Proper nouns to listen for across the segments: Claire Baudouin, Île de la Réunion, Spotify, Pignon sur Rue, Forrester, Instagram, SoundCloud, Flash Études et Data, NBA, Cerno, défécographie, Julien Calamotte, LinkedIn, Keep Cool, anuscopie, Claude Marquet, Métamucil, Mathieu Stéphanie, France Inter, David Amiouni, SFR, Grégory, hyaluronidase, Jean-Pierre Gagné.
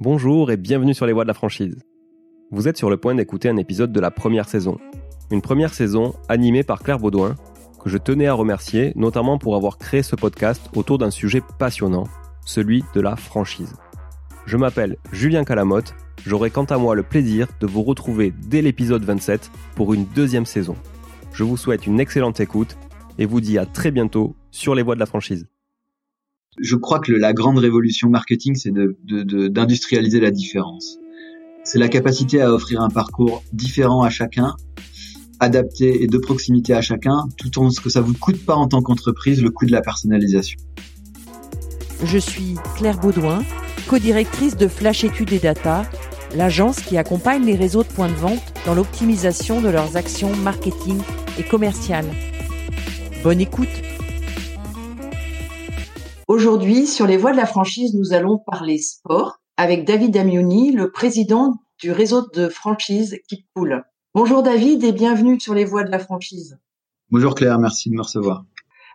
Bonjour et bienvenue sur les voies de la franchise. Vous êtes sur le point d'écouter un épisode de la première saison. Une première saison animée par Claire Baudouin, que je tenais à remercier, notamment pour avoir créé ce podcast autour d'un sujet passionnant, celui de la franchise. Je m'appelle Julien Calamotte, j'aurai quant à moi le plaisir de vous retrouver dès l'épisode 27 pour une deuxième saison. Je vous souhaite une excellente écoute et vous dis à très bientôt sur les voies de la franchise. Je crois que la grande révolution marketing, c'est d'industrialiser la différence. C'est la capacité à offrir un parcours différent à chacun, adapté et de proximité à chacun, tout en ce que ça vous coûte pas en tant qu'entreprise, le coût de la personnalisation. Je suis Claire Baudouin, co-directrice de Flash Études et Data, l'agence qui accompagne les réseaux de points de vente dans l'optimisation de leurs actions marketing et commerciales. Bonne écoute. Aujourd'hui, sur les voies de la franchise, nous allons parler sport avec David Amiouni, le président du réseau de franchise Keep Cool. Bonjour David et bienvenue sur les voies de la franchise. Bonjour Claire, merci de me recevoir.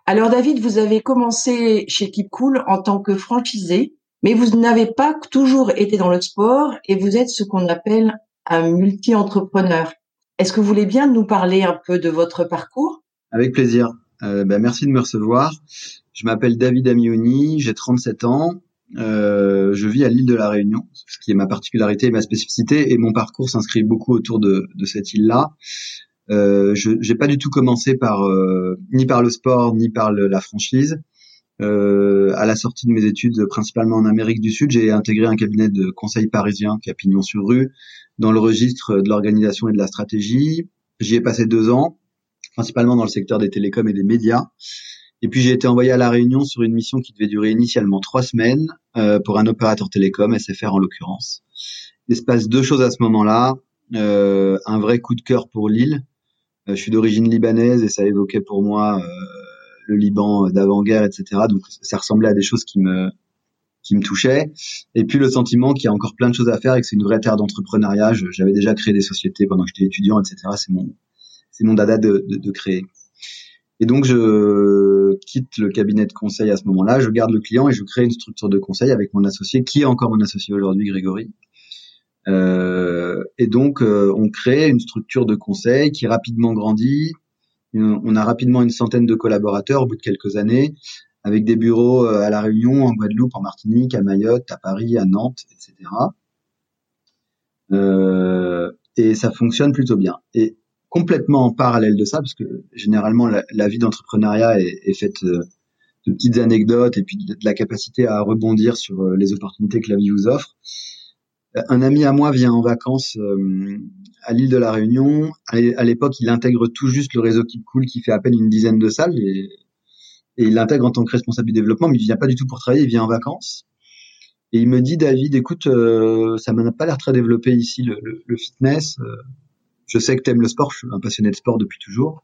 Alors David, vous avez commencé chez Keep Cool en tant que franchisé, mais vous n'avez pas toujours été dans le sport et vous êtes ce qu'on appelle un multi-entrepreneur. Est-ce que vous voulez bien nous parler un peu de votre parcours ? Avec plaisir. Merci de me recevoir. Je m'appelle David Amiouni, j'ai 37 ans, je vis à l'île de la Réunion, ce qui est ma particularité et ma spécificité, et mon parcours s'inscrit beaucoup autour de cette île-là. Je n'ai pas du tout commencé ni par le sport, ni par la franchise. À la sortie de mes études, principalement en Amérique du Sud, j'ai intégré un cabinet de conseil parisien qui est à Pignon sur Rue, dans le registre de l'organisation et de la stratégie. J'y ai passé 2 ans, principalement dans le secteur des télécoms et des médias. Et puis, j'ai été envoyé à La Réunion sur une mission qui devait durer initialement 3 semaines pour un opérateur télécom, SFR en l'occurrence. Il se passe 2 choses à ce moment-là. Un vrai coup de cœur pour l'île. Je suis d'origine libanaise et ça évoquait pour moi le Liban d'avant-guerre, etc. Donc, ça ressemblait à des choses qui me touchaient. Et puis, le sentiment qu'il y a encore plein de choses à faire et que c'est une vraie terre d'entrepreneuriat. J'avais déjà créé des sociétés pendant que j'étais étudiant, etc. C'est mon dada de créer. Et donc, je quitte le cabinet de conseil à ce moment-là, je garde le client et je crée une structure de conseil avec mon associé, qui est encore mon associé aujourd'hui, Grégory. On crée une structure de conseil qui rapidement grandit. On a rapidement une centaine de collaborateurs au bout de quelques années, avec des bureaux à La Réunion, en Guadeloupe, en Martinique, à Mayotte, à Paris, à Nantes, etc. Et ça fonctionne plutôt bien. Et complètement en parallèle de ça, parce que généralement la vie d'entrepreneuriat est faite de petites anecdotes et puis de la capacité à rebondir sur les opportunités que la vie vous offre. Un ami à moi vient en vacances à l'île de la Réunion. À l'époque, il intègre tout juste le réseau Keep Cool qui fait à peine une dizaine de salles et il l'intègre en tant que responsable du développement, mais il vient pas du tout pour travailler, il vient en vacances. Et il me dit, David, écoute, ça m'a pas l'air très développé ici, le fitness. Je sais que t'aimes le sport, je suis un passionné de sport depuis toujours.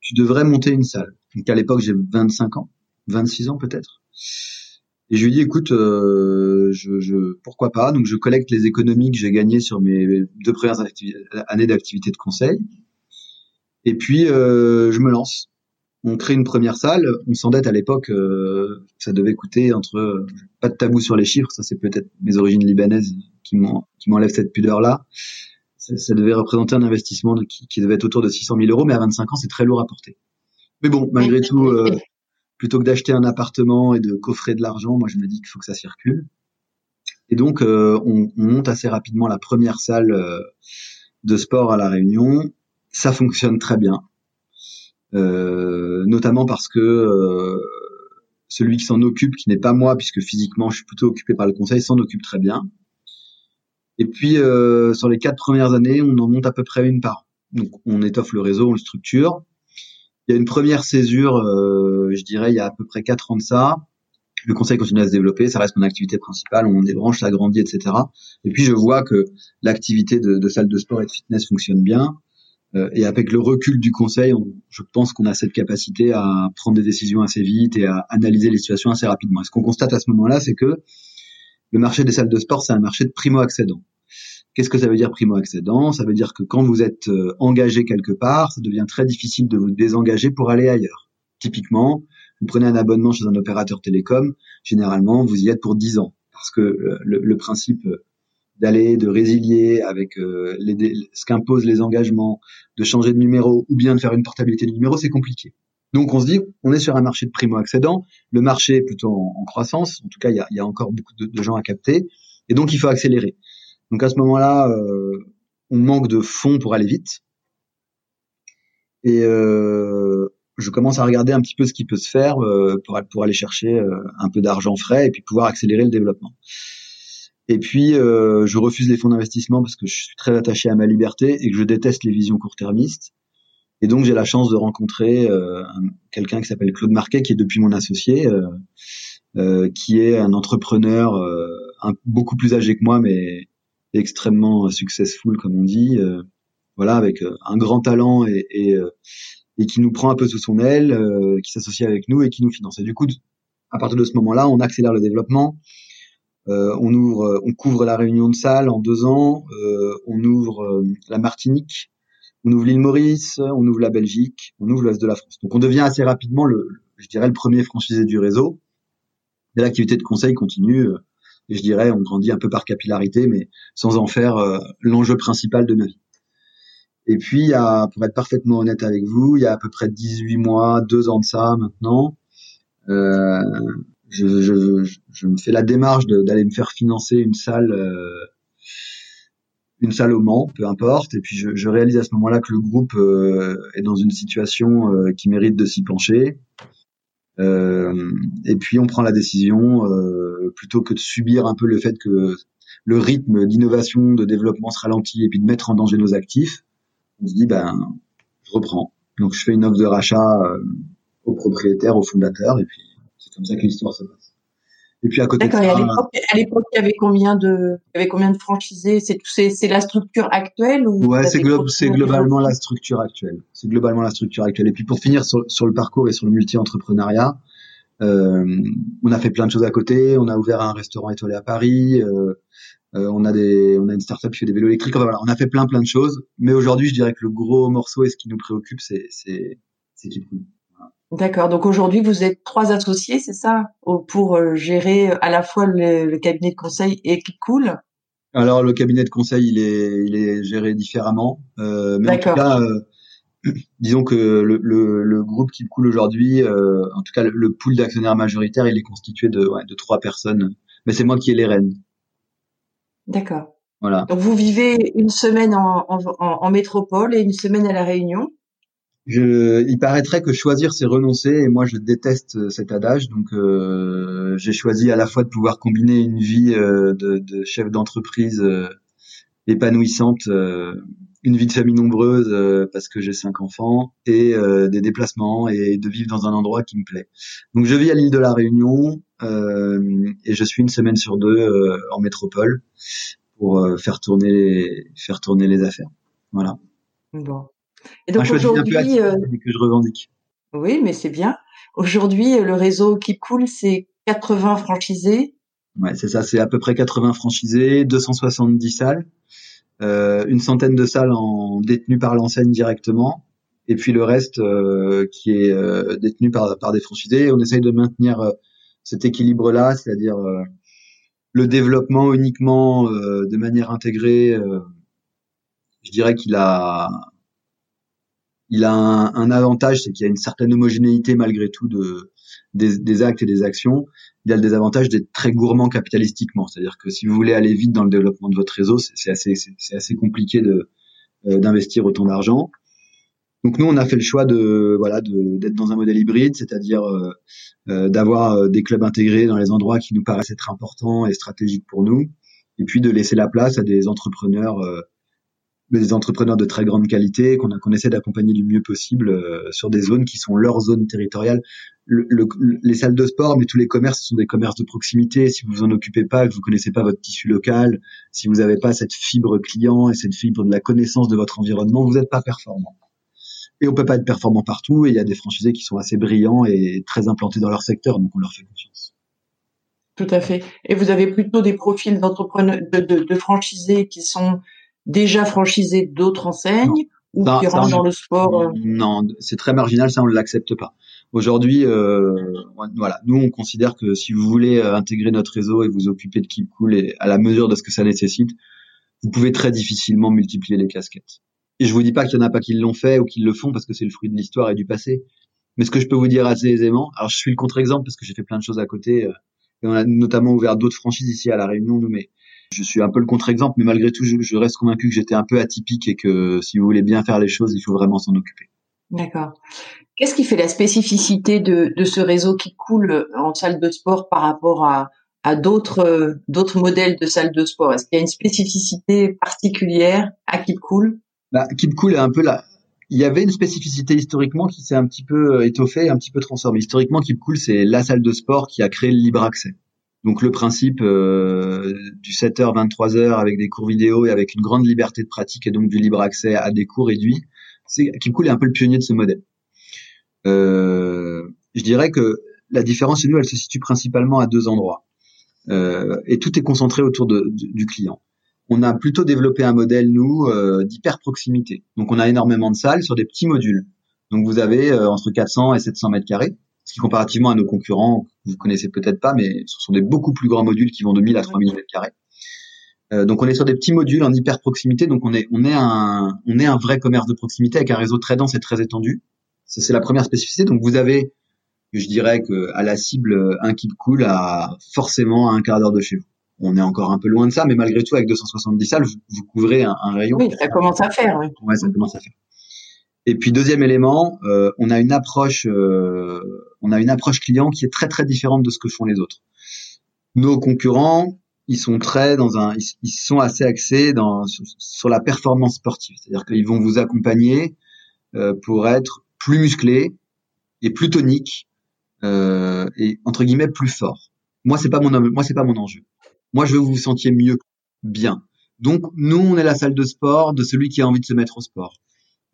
Tu devrais monter une salle. Donc à l'époque, j'ai 25 ans, 26 ans peut-être. Et je lui dis, écoute, pourquoi pas ? Donc je collecte les économies que j'ai gagnées sur mes 2 premières années d'activité de conseil. Et puis, je me lance. On crée une première salle. On s'endette à l'époque, ça devait coûter pas de tabou sur les chiffres, ça c'est peut-être mes origines libanaises qui m'enlèvent cette pudeur-là. Ça devait représenter un investissement qui devait être autour de 600 000 euros, mais à 25 ans, c'est très lourd à porter. Mais bon, malgré tout, plutôt que d'acheter un appartement et de coffrer de l'argent, moi, je me dis qu'il faut que ça circule. Et donc, on monte assez rapidement la première salle de sport à La Réunion. Ça fonctionne très bien, notamment parce que celui qui s'en occupe, qui n'est pas moi, puisque physiquement, je suis plutôt occupé par le conseil, s'en occupe très bien. Et puis, sur les 4 premières années, on en monte à peu près 1 par an. Donc, on étoffe le réseau, on le structure. Il y a une première césure, je dirais, il y a à peu près 4 ans de ça. Le conseil continue à se développer, ça reste mon activité principale, on débranche, ça grandit, etc. Et puis, je vois que l'activité de salle de sport et de fitness fonctionne bien. Et avec le recul du conseil, je pense qu'on a cette capacité à prendre des décisions assez vite et à analyser les situations assez rapidement. Et ce qu'on constate à ce moment-là, c'est que le marché des salles de sport, c'est un marché de primo-accédants. Qu'est-ce que ça veut dire primo-accédant ? Ça veut dire que quand vous êtes engagé quelque part, ça devient très difficile de vous désengager pour aller ailleurs. Typiquement, vous prenez un abonnement chez un opérateur télécom, généralement, vous y êtes pour 10 ans. parce que le principe d'aller, de résilier avec ce qu'imposent les engagements, de changer de numéro ou bien de faire une portabilité de numéro, c'est compliqué. Donc on se dit, on est sur un marché de primo-accédants, le marché est plutôt en croissance, en tout cas il y a encore beaucoup de gens à capter, et donc il faut accélérer. Donc à ce moment-là, on manque de fonds pour aller vite, et je commence à regarder un petit peu ce qui peut se faire pour aller chercher un peu d'argent frais et puis pouvoir accélérer le développement. Et puis, je refuse les fonds d'investissement parce que je suis très attaché à ma liberté et que je déteste les visions court-termistes. Et donc, j'ai la chance de rencontrer quelqu'un qui s'appelle Claude Marquet, qui est depuis mon associé, qui est un entrepreneur beaucoup plus âgé que moi, mais extrêmement successful, comme on dit. Voilà, avec un grand talent et qui nous prend un peu sous son aile, qui s'associe avec nous et qui nous finance. Et du coup, à partir de ce moment-là, on accélère le développement. On couvre la Réunion de Salles en 2 ans, on ouvre la Martinique, on ouvre l'île Maurice, on ouvre la Belgique, on ouvre l'Ouest de la France. Donc on devient assez rapidement le premier franchisé du réseau. Et l'activité de conseil continue, et je dirais on grandit un peu par capillarité, mais sans en faire l'enjeu principal de ma vie. Et puis pour être parfaitement honnête avec vous, il y a à peu près 18 mois, 2 ans de ça maintenant, je me fais la démarche d'aller me faire financer une salle au Mans, peu importe. Et puis je réalise à ce moment-là que le groupe est dans une situation qui mérite de s'y pencher. Et puis on prend la décision, plutôt que de subir un peu le fait que le rythme d'innovation, de développement se ralentit et puis de mettre en danger nos actifs, on se dit je reprends. Donc je fais une offre de rachat aux propriétaires, aux fondateurs, et puis c'est comme ça que l'histoire se passe. Et puis à côté de ça, à l'époque, il y avait combien de franchisés? C'est la structure actuelle ou? Ouais, c'est globalement la structure actuelle. C'est globalement la structure actuelle. Et puis pour finir sur le parcours et sur le multi-entrepreneuriat, on a fait plein de choses à côté. On a ouvert un restaurant étoilé à Paris. On a une start-up qui fait des vélos électriques. Enfin, voilà, on a fait plein de choses. Mais aujourd'hui, je dirais que le gros morceau et ce qui nous préoccupe, c'est Keep Cool. D'accord. Donc aujourd'hui, vous êtes 3 associés, c'est ça, pour gérer à la fois le cabinet de conseil et Keep Cool. Alors le cabinet de conseil, il est géré différemment. Mais d'accord. En tout cas, disons que le groupe Keep Cool aujourd'hui, en tout cas le pool d'actionnaires majoritaires, il est constitué de 3 personnes. Mais c'est moi qui ai les rênes. D'accord. Voilà. Donc vous vivez une semaine en métropole et une semaine à La Réunion. Il paraîtrait que choisir, c'est renoncer, et moi je déteste cet adage. Donc j'ai choisi à la fois de pouvoir combiner une vie de chef d'entreprise épanouissante, une vie de famille nombreuse parce que j'ai 5 enfants, et des déplacements, et de vivre dans un endroit qui me plaît. Donc je vis à l'île de la Réunion, et je suis une semaine sur 2 en métropole pour faire tourner les affaires. Voilà. Bon. Et donc aujourd'hui, que je revendique. Oui, mais c'est bien. Aujourd'hui, le réseau Keep Cool, c'est 80 franchisés. Ouais, c'est ça. C'est à peu près 80 franchisés, 270 salles, une centaine de salles détenues par l'enseigne directement, et puis le reste qui est détenu par des franchisés. On essaye de maintenir cet équilibre-là, c'est-à-dire le développement uniquement de manière intégrée. Je dirais qu'il a un avantage, c'est qu'il y a une certaine homogénéité malgré tout des actes et des actions. Il y a le désavantage d'être très gourmand capitalistiquement, c'est-à-dire que si vous voulez aller vite dans le développement de votre réseau, c'est assez compliqué d'investir autant d'argent. Donc nous, on a fait le choix d'être dans un modèle hybride, c'est-à-dire d'avoir des clubs intégrés dans les endroits qui nous paraissent être importants et stratégiques pour nous, et puis de laisser la place à des entrepreneurs. Des entrepreneurs de très grande qualité qu'on essaie d'accompagner du mieux possible sur des zones qui sont leurs zones territoriales. Les salles de sport, mais tous les commerces sont des commerces de proximité. Si vous vous en occupez pas, que vous connaissez pas votre tissu local, si vous n'avez pas cette fibre client et cette fibre de la connaissance de votre environnement, vous n'êtes pas performant. Et on peut pas être performant partout. Et il y a des franchisés qui sont assez brillants et très implantés dans leur secteur, donc on leur fait confiance. Tout à fait. Et vous avez plutôt des profils d'entrepreneurs, de franchisés qui sont déjà franchisés d'autres enseignes, ou qui rentrent dans le sport? Non, c'est très marginal, ça on ne l'accepte pas. Aujourd'hui, voilà, nous on considère que si vous voulez intégrer notre réseau et vous occuper de Keep Cool et à la mesure de ce que ça nécessite, vous pouvez très difficilement multiplier les casquettes. Et je vous dis pas qu'il y en a pas qui l'ont fait ou qui le font parce que c'est le fruit de l'histoire et du passé. Mais ce que je peux vous dire assez aisément, alors je suis le contre-exemple parce que j'ai fait plein de choses à côté, et on a notamment ouvert d'autres franchises ici à La Réunion, nous, mais je suis un peu le contre-exemple, mais malgré tout, je reste convaincu que j'étais un peu atypique et que si vous voulez bien faire les choses, il faut vraiment s'en occuper. D'accord. Qu'est-ce qui fait la spécificité de ce réseau Keep Cool en salle de sport par rapport à d'autres modèles de salles de sport? Est-ce qu'il y a une spécificité particulière à Keep Cool? Keep Cool est un peu là. Il y avait une spécificité historiquement qui s'est un petit peu étoffée, un petit peu transformée. Historiquement, Keep Cool, c'est la salle de sport qui a créé le libre accès. Donc le principe du 7h-23h avec des cours vidéo et avec une grande liberté de pratique et donc du libre accès à des cours réduits, Keep Cool est un peu le pionnier de ce modèle. Je dirais que la différence chez nous, elle se situe principalement à deux endroits. Et tout est concentré autour du client. On a plutôt développé un modèle, nous, d'hyper proximité. Donc, on a énormément de salles sur des petits modules. Donc, vous avez entre 400 et 700 mètres carrés, ce qui, comparativement à nos concurrents, vous connaissez peut-être pas, mais ce sont des beaucoup plus grands modules qui vont de 1000 à 3000 mètres carrés. Donc, on est sur des petits modules en hyper proximité. Donc, on est un vrai commerce de proximité avec un réseau très dense et très étendu. Ça, c'est la première spécificité. Donc, vous avez, je dirais que à la cible, un Keep Cool à forcément à un quart d'heure de chez vous. On est encore un peu loin de ça, mais malgré tout, avec 270 salles, vous couvrez un rayon. Oui, ça commence à faire. Oui. Ouais, ça commence à faire. Et puis deuxième élément, on a une approche client qui est très très différente de ce que font les autres. Nos concurrents, ils sont ils sont assez axés sur la performance sportive, c'est-à-dire qu'ils vont vous accompagner pour être plus musclé et plus tonique et entre guillemets plus fort. Moi, c'est pas mon enjeu. Moi, je veux que vous vous sentiez mieux, bien. Donc, nous, on est la salle de sport de celui qui a envie de se mettre au sport.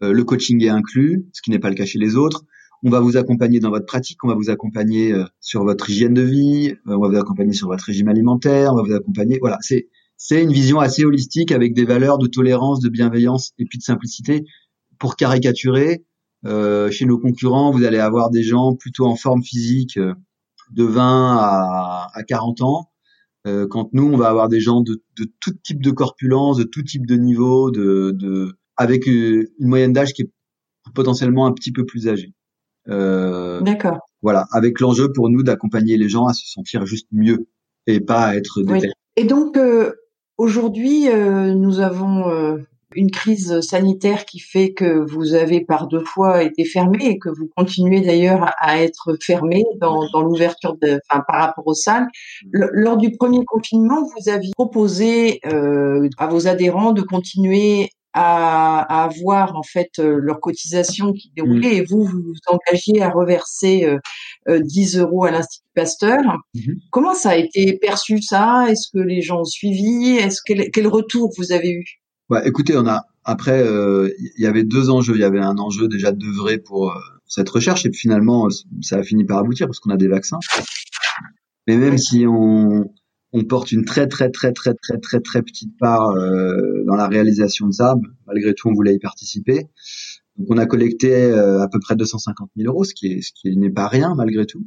Le coaching est inclus, ce qui n'est pas le cas chez les autres. On va vous accompagner dans votre pratique, on va vous accompagner sur votre hygiène de vie, on va vous accompagner sur votre régime alimentaire, on va vous accompagner. Voilà, c'est une vision assez holistique avec des valeurs de tolérance, de bienveillance et puis de simplicité. Pour caricaturer, chez nos concurrents, vous allez avoir des gens plutôt en forme physique de 20 à 40 ans. Quand nous, on va avoir des gens de tout type de corpulence, de tout type de niveau, avec une moyenne d'âge qui est potentiellement un petit peu plus âgée. D'accord. Voilà, avec l'enjeu pour nous d'accompagner les gens à se sentir juste mieux et pas à être détestés. Oui. Et donc, aujourd'hui, nous avons une crise sanitaire qui fait que vous avez par deux fois été fermé et que vous continuez d'ailleurs à être fermé dans l'ouverture par rapport aux salles. Lors du premier confinement, vous aviez proposé à vos adhérents de continuer à avoir en fait leur cotisation qui déroulait et vous vous engagez à reverser 10 € à l'Institut Pasteur. Comment ça a été perçu, ça? Est-ce que les gens ont suivi? Quel retour vous avez eu? Ouais, écoutez, il y avait deux enjeux. Il y avait un enjeu déjà d'œuvrer pour cette recherche et puis finalement, ça a fini par aboutir parce qu'on a des vaccins. Mais même si on porte une très très très très très très très petite part dans la réalisation de ça, malgré tout, on voulait y participer. Donc, on a collecté à peu près 250 000 €, ce qui n'est pas rien malgré tout.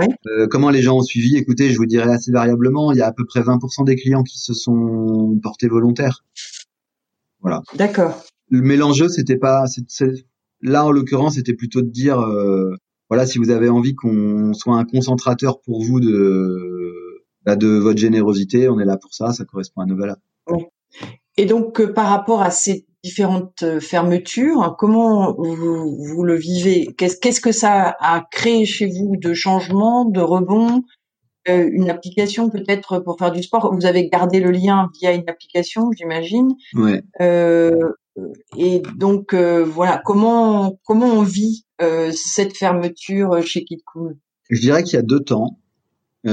Oui. Comment les gens ont suivi? Écoutez, je vous dirais assez variablement. Il y a à peu près 20% des clients qui se sont portés volontaires. Voilà. D'accord. Mais l'enjeu, là, en l'occurrence, c'était plutôt de dire, voilà, si vous avez envie qu'on soit un concentrateur pour vous de votre générosité, on est là pour ça, ça correspond à nos valeurs. Oui. Et donc, par rapport à ces différentes fermetures, comment vous le vivez? Qu'est-ce que ça a créé chez vous de changement, de rebond? Une application peut-être pour faire du sport. Vous avez gardé le lien via une application, j'imagine. Ouais. Et donc voilà, comment on vit cette fermeture chez Keep Cool? Je dirais qu'il y a deux temps. Il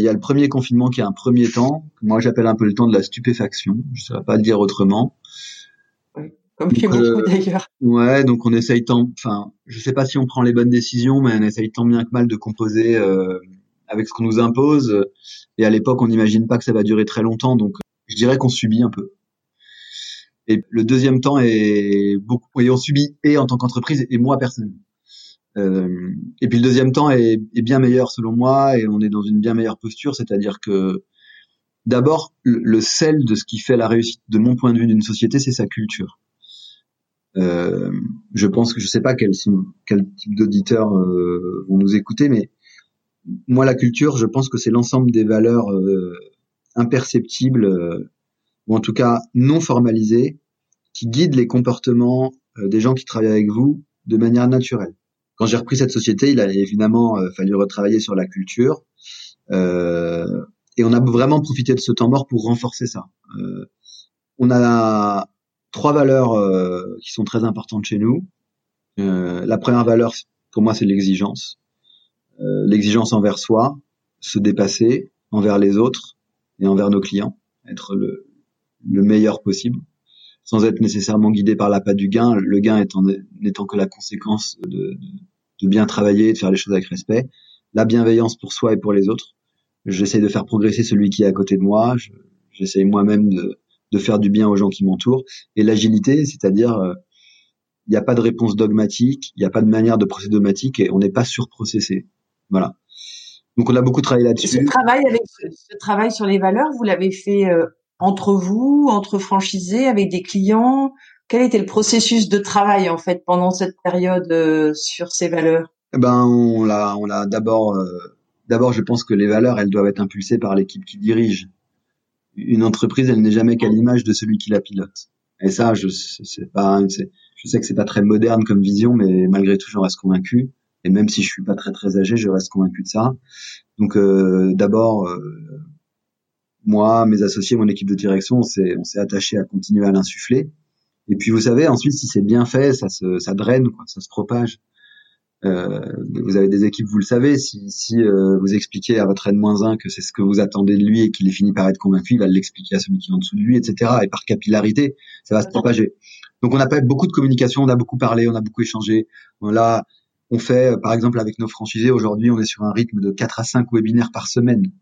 y a le premier confinement qui est un premier temps, que moi j'appelle un peu le temps de la stupéfaction. Je ne saurais pas le dire autrement. Comme chez beaucoup d'ailleurs. Ouais, donc on essaye je ne sais pas si on prend les bonnes décisions, mais on essaye tant bien que mal de composer. Avec ce qu'on nous impose, et à l'époque on n'imagine pas que ça va durer très longtemps, donc je dirais qu'on subit un peu. Et le deuxième temps est beaucoup, et on subit et en tant qu'entreprise et moi personnellement. Et puis le deuxième temps est bien meilleur selon moi, et on est dans une bien meilleure posture, c'est-à-dire que d'abord, le sel de ce qui fait la réussite, de mon point de vue, d'une société, c'est sa culture. Je pense que je sais pas quel type d'auditeurs vont nous écouter, mais moi, la culture, je pense que c'est l'ensemble des valeurs imperceptibles, ou en tout cas non formalisées, qui guident les comportements des gens qui travaillent avec vous de manière naturelle. Quand j'ai repris cette société, il a évidemment fallu retravailler sur la culture, et on a vraiment profité de ce temps mort pour renforcer ça. On a trois valeurs qui sont très importantes chez nous. La première valeur, pour moi, c'est l'exigence. L'exigence envers soi, se dépasser, envers les autres et envers nos clients, être le meilleur possible, sans être nécessairement guidé par l'appât du gain, le gain n'étant que la conséquence de bien travailler, de faire les choses avec respect. La bienveillance pour soi et pour les autres. J'essaie de faire progresser celui qui est à côté de moi. J'essaie moi-même de faire du bien aux gens qui m'entourent. Et l'agilité, c'est-à-dire, il n'y a pas de réponse dogmatique, il n'y a pas de manière de procéder dogmatique, et on n'est pas surprocessé. Voilà. Donc, on a beaucoup travaillé là-dessus. Ce travail sur les valeurs, vous l'avez fait entre vous, entre franchisés, avec des clients. Quel était le processus de travail, en fait, pendant cette période sur ces valeurs ? On l'a d'abord... D'abord, je pense que les valeurs, elles doivent être impulsées par l'équipe qui dirige. Une entreprise, elle n'est jamais qu'à l'image de celui qui la pilote. Et ça, je sais que c'est pas très moderne comme vision, mais malgré tout, j'en reste convaincu. Et même si je suis pas très très âgé, je reste convaincu de ça. Donc, d'abord, moi, mes associés, mon équipe de direction, on s'est attaché à continuer à l'insuffler. Et puis, vous savez, ensuite, si c'est bien fait, ça draine, quoi, ça se propage. Vous avez des équipes, vous le savez, si vous expliquez à votre N-1 que c'est ce que vous attendez de lui et qu'il est fini par être convaincu, il va l'expliquer à celui qui est en dessous de lui, etc. Et par capillarité, ça va se propager. Donc, on n'a pas beaucoup de communication, on a beaucoup parlé, on a beaucoup échangé. Là, on fait, par exemple, avec nos franchisés, aujourd'hui, on est sur un rythme de 4 à 5 webinaires par semaine.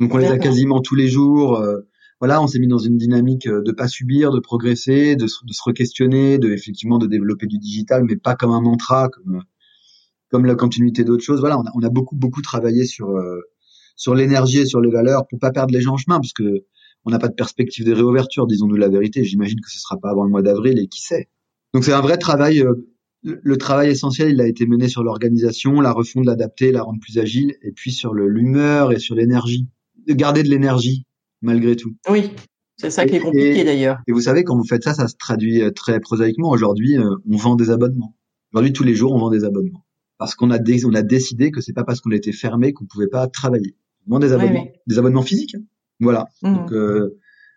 Donc, on les a quasiment tous les jours. Voilà, on s'est mis dans une dynamique de pas subir, de progresser, de se re-questionner, effectivement, de développer du digital, mais pas comme un mantra, comme la continuité d'autres choses. Voilà, on a beaucoup travaillé sur l'énergie et sur les valeurs pour pas perdre les gens en chemin, parce que on n'a pas de perspective de réouverture, disons-nous la vérité. J'imagine que ce sera pas avant le mois d'avril, et qui sait. Donc c'est un vrai travail. Le travail essentiel, il a été mené sur l'organisation, la refonte, l'adapter, la rendre plus agile, et puis sur l'humeur et sur l'énergie. De garder de l'énergie malgré tout. Oui, c'est ça qui est compliqué d'ailleurs. Et vous savez, quand vous faites ça, ça se traduit très prosaïquement. Aujourd'hui, on vend des abonnements. Aujourd'hui, tous les jours, on vend des abonnements. Parce qu'on a décidé que c'est pas parce qu'on était fermé qu'on pouvait pas travailler. On vend des abonnements, des abonnements physiques. Voilà. Mmh. Donc,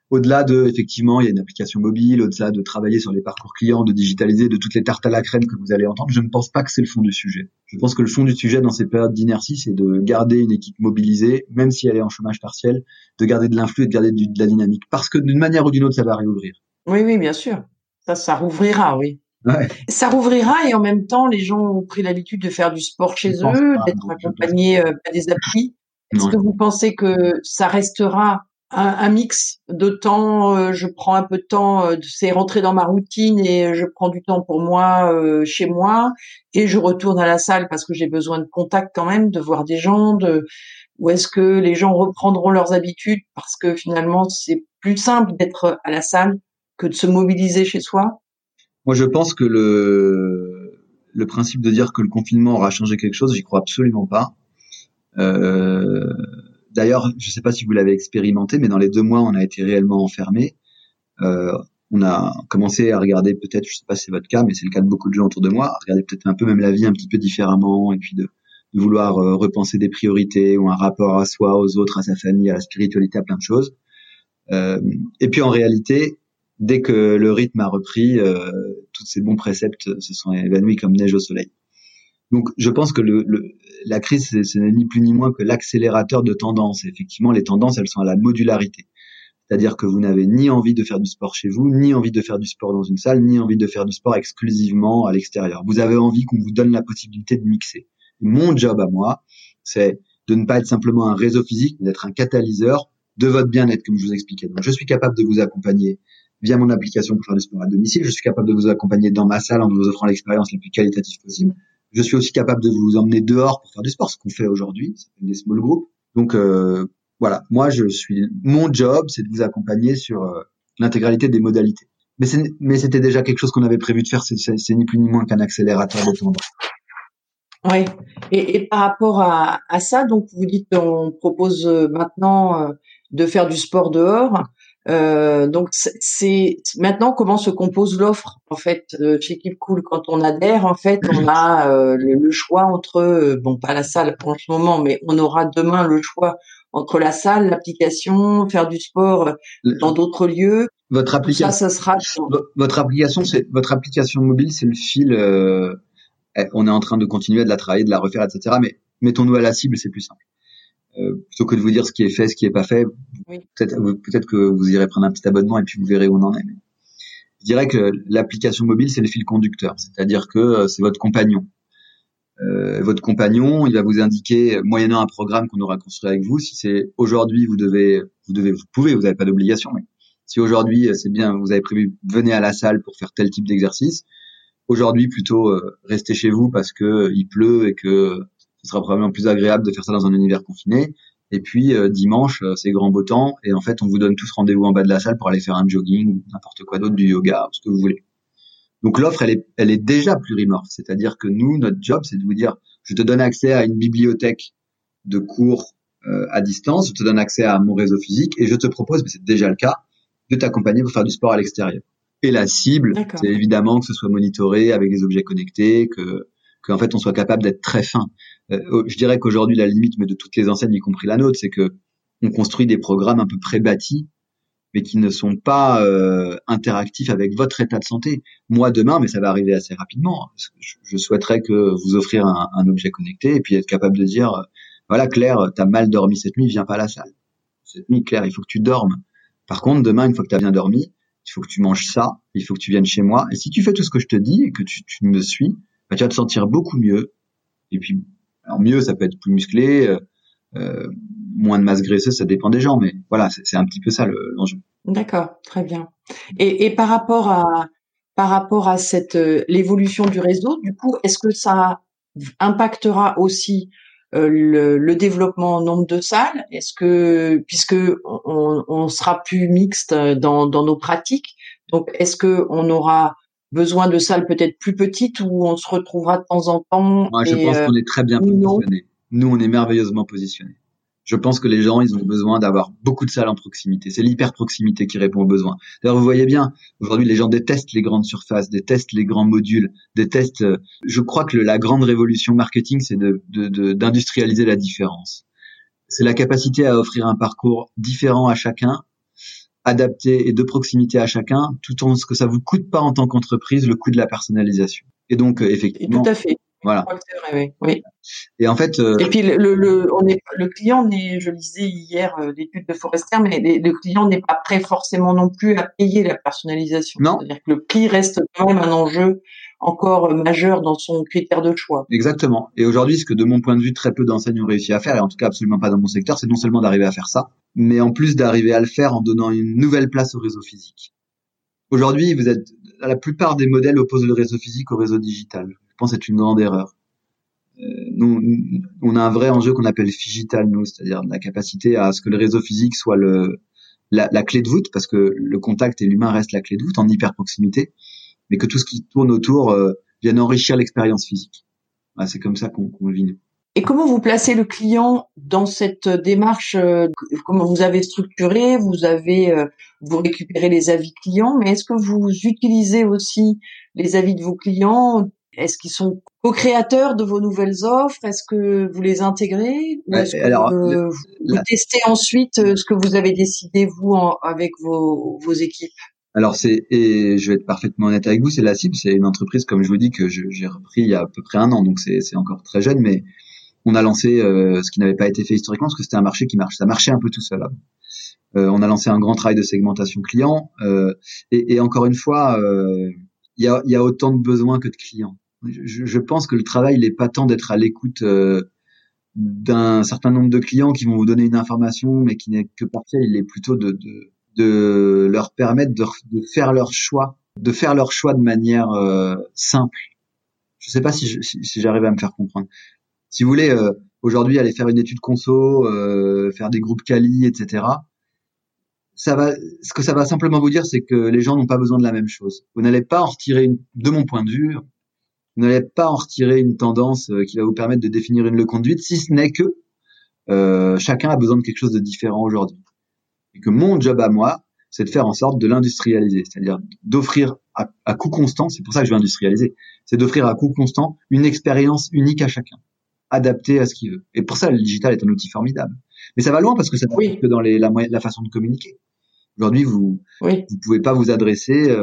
au-delà de, effectivement, il y a une application mobile, au-delà de travailler sur les parcours clients, de digitaliser, de toutes les tartes à la crème que vous allez entendre, je ne pense pas que c'est le fond du sujet. Je pense que le fond du sujet dans ces périodes d'inertie, c'est de garder une équipe mobilisée, même si elle est en chômage partiel, de garder de l'influx et de garder de la dynamique. Parce que d'une manière ou d'une autre, ça va réouvrir. Oui, bien sûr. Ça rouvrira, oui. Ouais. Ça rouvrira, et en même temps, les gens ont pris l'habitude de faire du sport chez eux, d'être accompagnés par des applis. Est-ce que vous pensez que ça restera un mix de temps, je prends un peu de temps, c'est rentré dans ma routine et je prends du temps pour moi, chez moi, et je retourne à la salle parce que j'ai besoin de contact quand même, de voir des gens, ou est-ce que les gens reprendront leurs habitudes parce que finalement c'est plus simple d'être à la salle que de se mobiliser chez soi? Moi, je pense que le principe de dire que le confinement aura changé quelque chose, j'y crois absolument pas. D'ailleurs, je sais pas si vous l'avez expérimenté, mais dans les 2 mois, on a été réellement enfermés. On a commencé à regarder peut-être, je sais pas si c'est votre cas, mais c'est le cas de beaucoup de gens autour de moi, à regarder peut-être un peu même la vie un petit peu différemment, et puis de vouloir repenser des priorités ou un rapport à soi, aux autres, à sa famille, à la spiritualité, à plein de choses. Et puis en réalité, dès que le rythme a repris, tous ces bons préceptes se sont évanouis comme neige au soleil. Donc, je pense que la crise, ce n'est ni plus ni moins que l'accélérateur de tendances. Effectivement, les tendances, elles sont à la modularité. C'est-à-dire que vous n'avez ni envie de faire du sport chez vous, ni envie de faire du sport dans une salle, ni envie de faire du sport exclusivement à l'extérieur. Vous avez envie qu'on vous donne la possibilité de mixer. Et mon job à moi, c'est de ne pas être simplement un réseau physique, mais d'être un catalyseur de votre bien-être, comme je vous expliquais. Donc, je suis capable de vous accompagner via mon application pour faire du sport à domicile. Je suis capable de vous accompagner dans ma salle en vous offrant l'expérience la plus qualitative possible. Je suis aussi capable de vous emmener dehors pour faire du sport, ce qu'on fait aujourd'hui, ça fait des small groups. Donc voilà, moi mon job, c'est de vous accompagner sur l'intégralité des modalités. Mais c'était déjà quelque chose qu'on avait prévu de faire, c'est ni plus ni moins qu'un accélérateur de tendance. Oui, et par rapport à ça, donc vous dites on propose maintenant de faire du sport dehors. Donc c'est maintenant comment se compose l'offre en fait chez Keep Cool quand on adhère en fait on a le choix entre bon pas la salle en ce moment mais on aura demain le choix entre la salle, l'application, faire du sport dans d'autres lieux. Votre application, ça sera votre application mobile, c'est le fil. On est en train de continuer de la travailler, de la refaire, etc. Mais mettons-nous à la cible, c'est plus simple. Plutôt que de vous dire ce qui est fait, ce qui est pas fait, oui. Peut-être que vous irez prendre un petit abonnement et puis vous verrez où on en est. Je dirais que l'application mobile, c'est le fil conducteur, c'est-à-dire que c'est votre compagnon. Votre compagnon, il va vous indiquer, moyennant un programme qu'on aura construit avec vous, si c'est aujourd'hui, vous n'avez pas d'obligation, mais si aujourd'hui, c'est bien, vous avez prévu, venez à la salle pour faire tel type d'exercice. Aujourd'hui, plutôt, restez chez vous parce que il pleut et que ce sera probablement plus agréable de faire ça dans un univers confiné. Et puis, dimanche, c'est grand beau temps. Et en fait, on vous donne tous rendez-vous en bas de la salle pour aller faire un jogging ou n'importe quoi d'autre, du yoga, ce que vous voulez. Donc, l'offre, elle est déjà plurimorphe. C'est-à-dire que nous, notre job, c'est de vous dire, je te donne accès à une bibliothèque de cours à distance, je te donne accès à mon réseau physique et je te propose, mais c'est déjà le cas, de t'accompagner pour faire du sport à l'extérieur. Et la cible, d'accord, c'est évidemment que ce soit monitoré avec des objets connectés, qu'en fait, on soit capable d'être très fin. Je dirais qu'aujourd'hui, la limite, mais de toutes les enseignes, y compris la nôtre, c'est que on construit des programmes un peu pré-bâtis, mais qui ne sont pas interactifs avec votre état de santé. Moi, demain, mais ça va arriver assez rapidement, je souhaiterais que vous offrir un objet connecté et puis être capable de dire, voilà, Claire, t'as mal dormi cette nuit, viens pas à la salle. Cette nuit, Claire, il faut que tu dormes. Par contre, demain, une fois que t'as bien dormi, il faut que tu manges ça, il faut que tu viennes chez moi. Et si tu fais tout ce que je te dis et que tu me suis, bah, tu vas te sentir beaucoup mieux. Et puis, alors mieux, ça peut être plus musclé, moins de masse graisseuse, ça dépend des gens. Mais voilà, c'est un petit peu ça l'enjeu. D'accord, très bien. Et par rapport à cette l'évolution du réseau, du coup, est-ce que ça impactera aussi le développement en nombre de salles? Est-ce que, puisque on sera plus mixte dans nos pratiques, donc est-ce que on aura besoin de salles peut-être plus petites où on se retrouvera de temps en temps? Moi, je pense qu'on est très bien positionnés. Nous, on est merveilleusement positionnés. Je pense que les gens, ils ont besoin d'avoir beaucoup de salles en proximité. C'est l'hyper-proximité qui répond aux besoins. D'ailleurs, vous voyez bien, aujourd'hui, les gens détestent les grandes surfaces, détestent les grands modules, détestent... Je crois que la grande révolution marketing, c'est d'industrialiser la différence. C'est la capacité à offrir un parcours différent à chacun, adapté et de proximité à chacun, tout en ce que ça vous coûte pas en tant qu'entreprise, le coût de la personnalisation. Et donc, effectivement... Et tout à fait. Voilà. Oui. Et en fait, et puis le client n'est, je lisais hier l'étude de Forrester, mais le client n'est pas prêt forcément non plus à payer la personnalisation. Non. C'est-à-dire que le prix reste quand même un enjeu encore majeur dans son critère de choix. Exactement. Et aujourd'hui, ce que de mon point de vue, très peu d'enseignes ont réussi à faire, et en tout cas absolument pas dans mon secteur, c'est non seulement d'arriver à faire ça, mais en plus d'arriver à le faire en donnant une nouvelle place au réseau physique. Aujourd'hui, la plupart des modèles opposent le réseau physique au réseau digital. Je pense que c'est une grande erreur. Nous, on a un vrai enjeu qu'on appelle figital, nous, c'est-à-dire la capacité à ce que le réseau physique soit la clé de voûte, parce que le contact et l'humain restent la clé de voûte en hyper proximité, mais que tout ce qui tourne autour vienne enrichir l'expérience physique. Bah, c'est comme ça qu'on le vit, nous. Et comment vous placez le client dans cette démarche? Comment vous avez structuré? Vous récupérez les avis clients, mais est-ce que vous utilisez aussi les avis de vos clients? Est-ce qu'ils sont co-créateurs de vos nouvelles offres? Est-ce que vous les intégrez? Ou est-ce que vous testez ensuite ce que vous avez décidé, vous, avec vos équipes? Alors, et je vais être parfaitement honnête avec vous, c'est la cible. C'est une entreprise, comme je vous dis, que j'ai repris il y a à peu près un an. Donc, c'est encore très jeune, mais on a lancé ce qui n'avait pas été fait historiquement, parce que c'était un marché qui marche. Ça marchait un peu tout seul. On a lancé un grand travail de segmentation client. Et encore une fois, il y a autant de besoins que de clients. Je pense que le travail, il n'est pas tant d'être à l'écoute d'un certain nombre de clients qui vont vous donner une information, mais qui n'est que partielle. Il est plutôt de leur permettre de faire leur choix de manière simple. Je sais pas si j'arrive à me faire comprendre. Si vous voulez, aujourd'hui, aller faire une étude conso, faire des groupes quali, etc., ce que ça va simplement vous dire, c'est que les gens n'ont pas besoin de la même chose. Vous n'allez pas en retirer de mon point de vue, vous n'allez pas en retirer une tendance qui va vous permettre de définir une conduite, si ce n'est que chacun a besoin de quelque chose de différent aujourd'hui. Et que mon job à moi, c'est de faire en sorte de l'industrialiser, c'est-à-dire d'offrir à coût constant, c'est pour ça que je veux industrialiser, c'est d'offrir à coût constant une expérience unique à chacun, adaptée à ce qu'il veut. Et pour ça, le digital est un outil formidable. Mais ça va loin parce que ça ne va que dans la façon de communiquer. Aujourd'hui, vous pouvez pas vous adresser...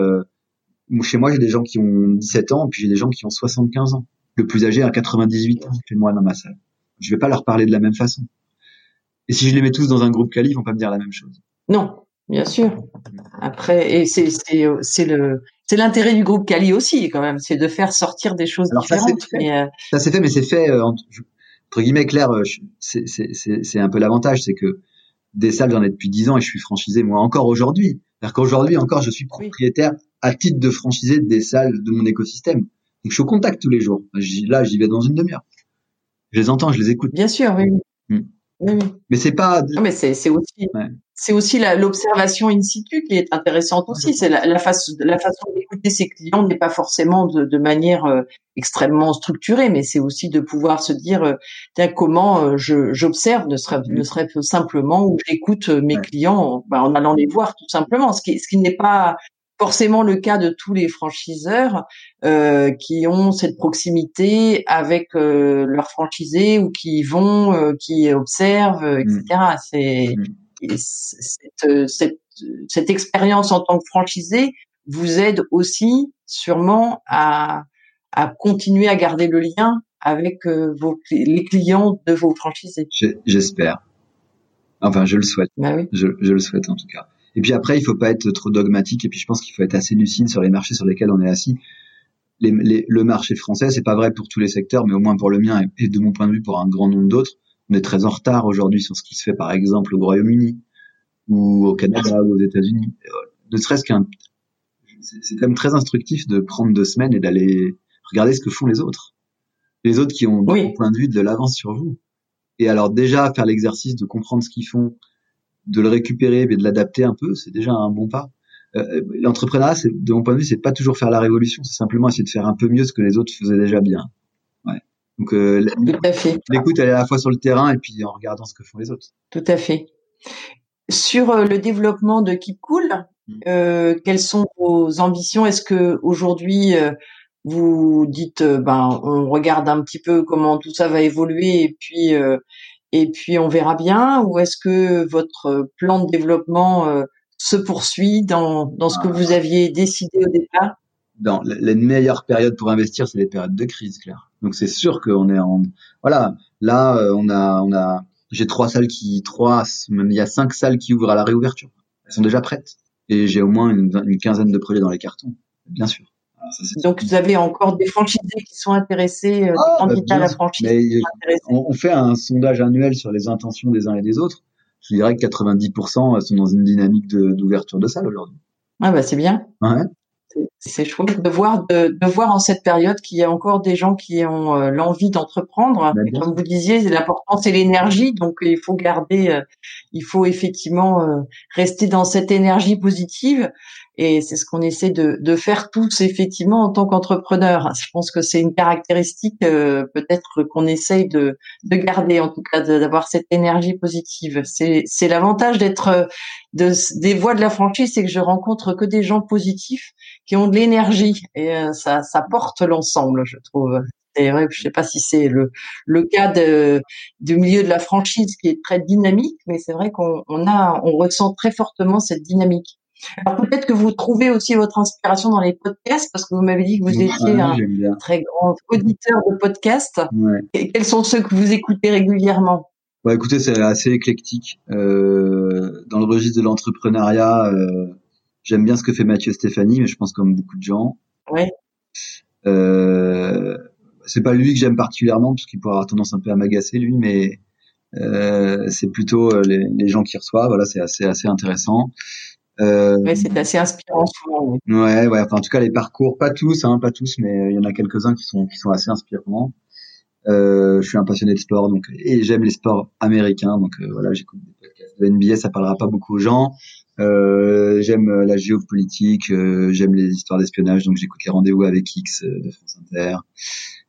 chez moi, j'ai des gens qui ont 17 ans, puis j'ai des gens qui ont 75 ans. Le plus âgé a 98 ans chez moi dans ma salle. Je vais pas leur parler de la même façon. Et si je les mets tous dans un groupe quali, ils vont pas me dire la même chose. Non, bien sûr. Après, et c'est l'intérêt du groupe quali aussi, quand même, c'est de faire sortir des choses différentes. Ça c'est fait, mais c'est fait entre guillemets, Claire. C'est un peu l'avantage, c'est que des salles, j'en ai depuis 10 ans et je suis franchisé moi encore aujourd'hui. C'est-à-dire qu'aujourd'hui encore, je suis propriétaire à titre de franchisé des salles de mon écosystème. Donc je suis au contact tous les jours. Là, j'y vais dans une demi-heure. Je les entends, je les écoute. Bien sûr, oui. Oui. Mais c'est pas. Non, mais c'est aussi. Ouais. C'est aussi l'observation in situ qui est intéressante aussi. C'est la façon d'écouter ses clients n'est pas forcément de manière extrêmement structurée, mais c'est aussi de pouvoir se dire tiens, comment j'observe, ne serait-ce que simplement, ou j'écoute mes clients en allant les voir tout simplement, ce qui n'est pas forcément le cas de tous les franchiseurs qui ont cette proximité avec leurs franchisés ou qui y vont, qui observent, etc. Cette expérience en tant que franchisé vous aide aussi sûrement à continuer à garder le lien avec les clients de vos franchisés. J'espère. Enfin, je le souhaite. Bah oui. Je le souhaite en tout cas. Et puis après, il faut pas être trop dogmatique. Et puis je pense qu'il faut être assez lucide sur les marchés sur lesquels on est assis. Le marché français, c'est pas vrai pour tous les secteurs, mais au moins pour le mien et de mon point de vue pour un grand nombre d'autres. On est très en retard aujourd'hui sur ce qui se fait, par exemple, au Royaume-Uni, ou au Canada, ou aux États-Unis. Ne serait-ce c'est quand même très instructif de prendre 2 semaines et d'aller regarder ce que font les autres. Les autres qui ont, d'un point de vue, de l'avance sur vous. Et alors, déjà, faire l'exercice de comprendre ce qu'ils font, de le récupérer, mais de l'adapter un peu, c'est déjà un bon pas. L'entrepreneuriat, de mon point de vue, c'est pas toujours faire la révolution, c'est simplement essayer de faire un peu mieux ce que les autres faisaient déjà bien. Donc, l'écoute, elle est à la fois sur le terrain et puis en regardant ce que font les autres. Tout à fait. Sur le développement de Keep Cool, quelles sont vos ambitions? Est-ce que aujourd'hui vous dites, on regarde un petit peu comment tout ça va évoluer et puis on verra bien, ou est-ce que votre plan de développement se poursuit dans ce que vous aviez décidé au départ? Non, les meilleures périodes pour investir, c'est les périodes de crise, Claire. Donc c'est sûr qu'on est là, j'ai 3 salles même il y a 5 salles qui ouvrent à la réouverture. Elles sont déjà prêtes. Et j'ai au moins une quinzaine de projets dans les cartons. Bien sûr. Alors, donc vous avez encore des franchisés qui sont intéressés, candidats à la franchise. On fait un sondage annuel sur les intentions des uns et des autres. Je dirais que 90% sont dans une dynamique d'ouverture de salles aujourd'hui. Ah, c'est bien. Ouais. C'est chouette de voir en cette période qu'il y a encore des gens qui ont l'envie d'entreprendre. Et comme vous disiez, l'important c'est l'énergie, donc il faut effectivement rester dans cette énergie positive, et c'est ce qu'on essaie de faire tous effectivement en tant qu'entrepreneur. Je pense que c'est une caractéristique peut-être qu'on essaye de garder, en tout cas d'avoir cette énergie positive. C'est l'avantage d'être des voix de la franchise, c'est que je rencontre que des gens positifs qui ont de l'énergie, et ça porte l'ensemble, je trouve. C'est vrai, je sais pas si c'est le cas du milieu de la franchise qui est très dynamique, mais c'est vrai qu'on ressent très fortement cette dynamique. Alors peut-être que vous trouvez aussi votre inspiration dans les podcasts, parce que vous m'avez dit que vous étiez un très grand auditeur de podcasts. Ouais. Et quels sont ceux que vous écoutez régulièrement? Bah, écoutez, c'est assez éclectique. Dans le registre de l'entrepreneuriat, j'aime bien ce que fait Mathieu Stéphanie, mais je pense comme beaucoup de gens. Ouais. C'est pas lui que j'aime particulièrement, parce qu'il pourrait avoir tendance un peu à m'agacer, lui, mais c'est plutôt les gens qui reçoivent. Voilà, c'est assez intéressant. Oui, c'est assez inspirant souvent. Oui. Ouais. Enfin, en tout cas, les parcours, pas tous, mais il y en a quelques-uns qui sont assez inspirants. Je suis un passionné de sport, donc, et j'aime les sports américains, donc voilà, j'écoute des podcasts de NBA, ça parlera pas beaucoup aux gens. J'aime la géopolitique, j'aime les histoires d'espionnage, donc j'écoute les rendez-vous avec X de France Inter.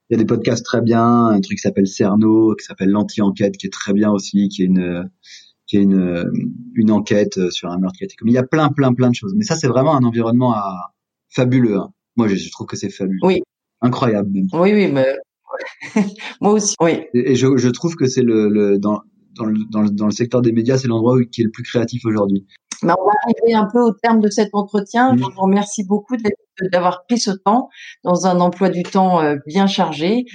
Il y a des podcasts très bien, un truc qui s'appelle Cerno, qui s'appelle l'anti-enquête, qui est très bien aussi, qui est une enquête sur un meurtre qui a été commis. Il y a plein de choses, mais ça c'est vraiment un environnement fabuleux. Hein. Moi je trouve que c'est fabuleux, oui, incroyable même. Oui, mais moi aussi. Oui. Et je trouve que c'est dans le secteur des médias, c'est l'endroit qui est le plus créatif aujourd'hui. Bah, on va arriver un peu au terme de cet entretien. Je vous remercie beaucoup d'avoir pris ce temps dans un emploi du temps bien chargé.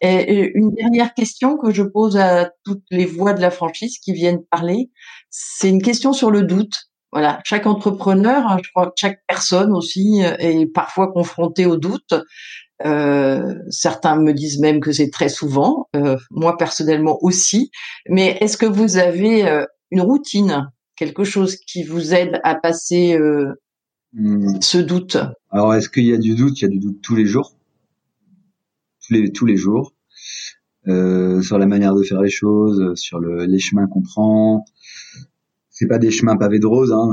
Et une dernière question que je pose à toutes les voix de la franchise qui viennent parler, c'est une question sur le doute. Voilà, chaque entrepreneur, je crois que chaque personne aussi est parfois confrontée au doute. Certains me disent même que c'est très souvent, moi personnellement aussi. Mais est-ce que vous avez une routine, quelque chose qui vous aide à passer ce doute? Alors, est-ce qu'il y a du doute? Il y a du doute tous les jours, tous les jours, sur la manière de faire les choses, sur les chemins qu'on prend. C'est pas des chemins pavés de roses, hein.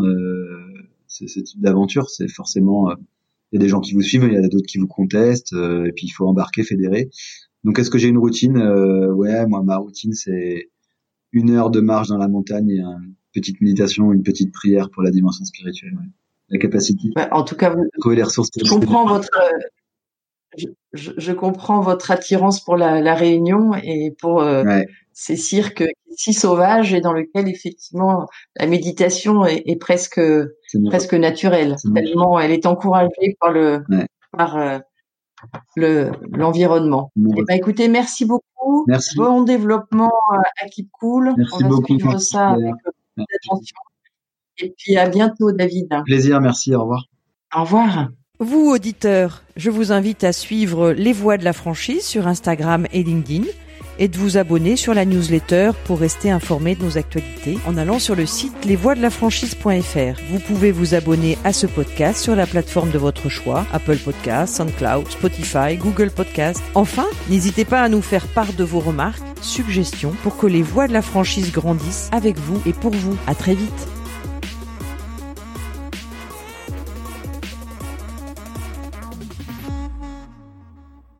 C'est ce type d'aventure, c'est forcément. Il y a des gens qui vous suivent, il y en a d'autres qui vous contestent, et puis il faut embarquer, fédérer. Donc, est-ce que j'ai une routine? Ouais, moi, ma routine, c'est 1 heure de marche dans la montagne et une petite méditation, une petite prière pour la dimension spirituelle, ouais. La capacité. Bah, en tout cas, trouver les ressources. Je comprends votre attirance pour la Réunion et pour ces cirques si sauvages et dans lequel effectivement la méditation est presque naturelle. Tellement elle est encouragée par l'environnement. Et ben, écoutez, merci beaucoup. Merci. Bon développement à Keep Cool. Merci On va beaucoup, suivre ça avec attention. Et puis à bientôt, David. Plaisir, merci, au revoir. Au revoir. Vous, auditeurs, je vous invite à suivre Les Voix de la Franchise sur Instagram et LinkedIn et de vous abonner sur la newsletter pour rester informé de nos actualités en allant sur le site lesvoixdelafranchise.fr. Vous pouvez vous abonner à ce podcast sur la plateforme de votre choix, Apple Podcasts, SoundCloud, Spotify, Google Podcasts. Enfin, n'hésitez pas à nous faire part de vos remarques, suggestions pour que Les Voix de la Franchise grandissent avec vous et pour vous. À très vite.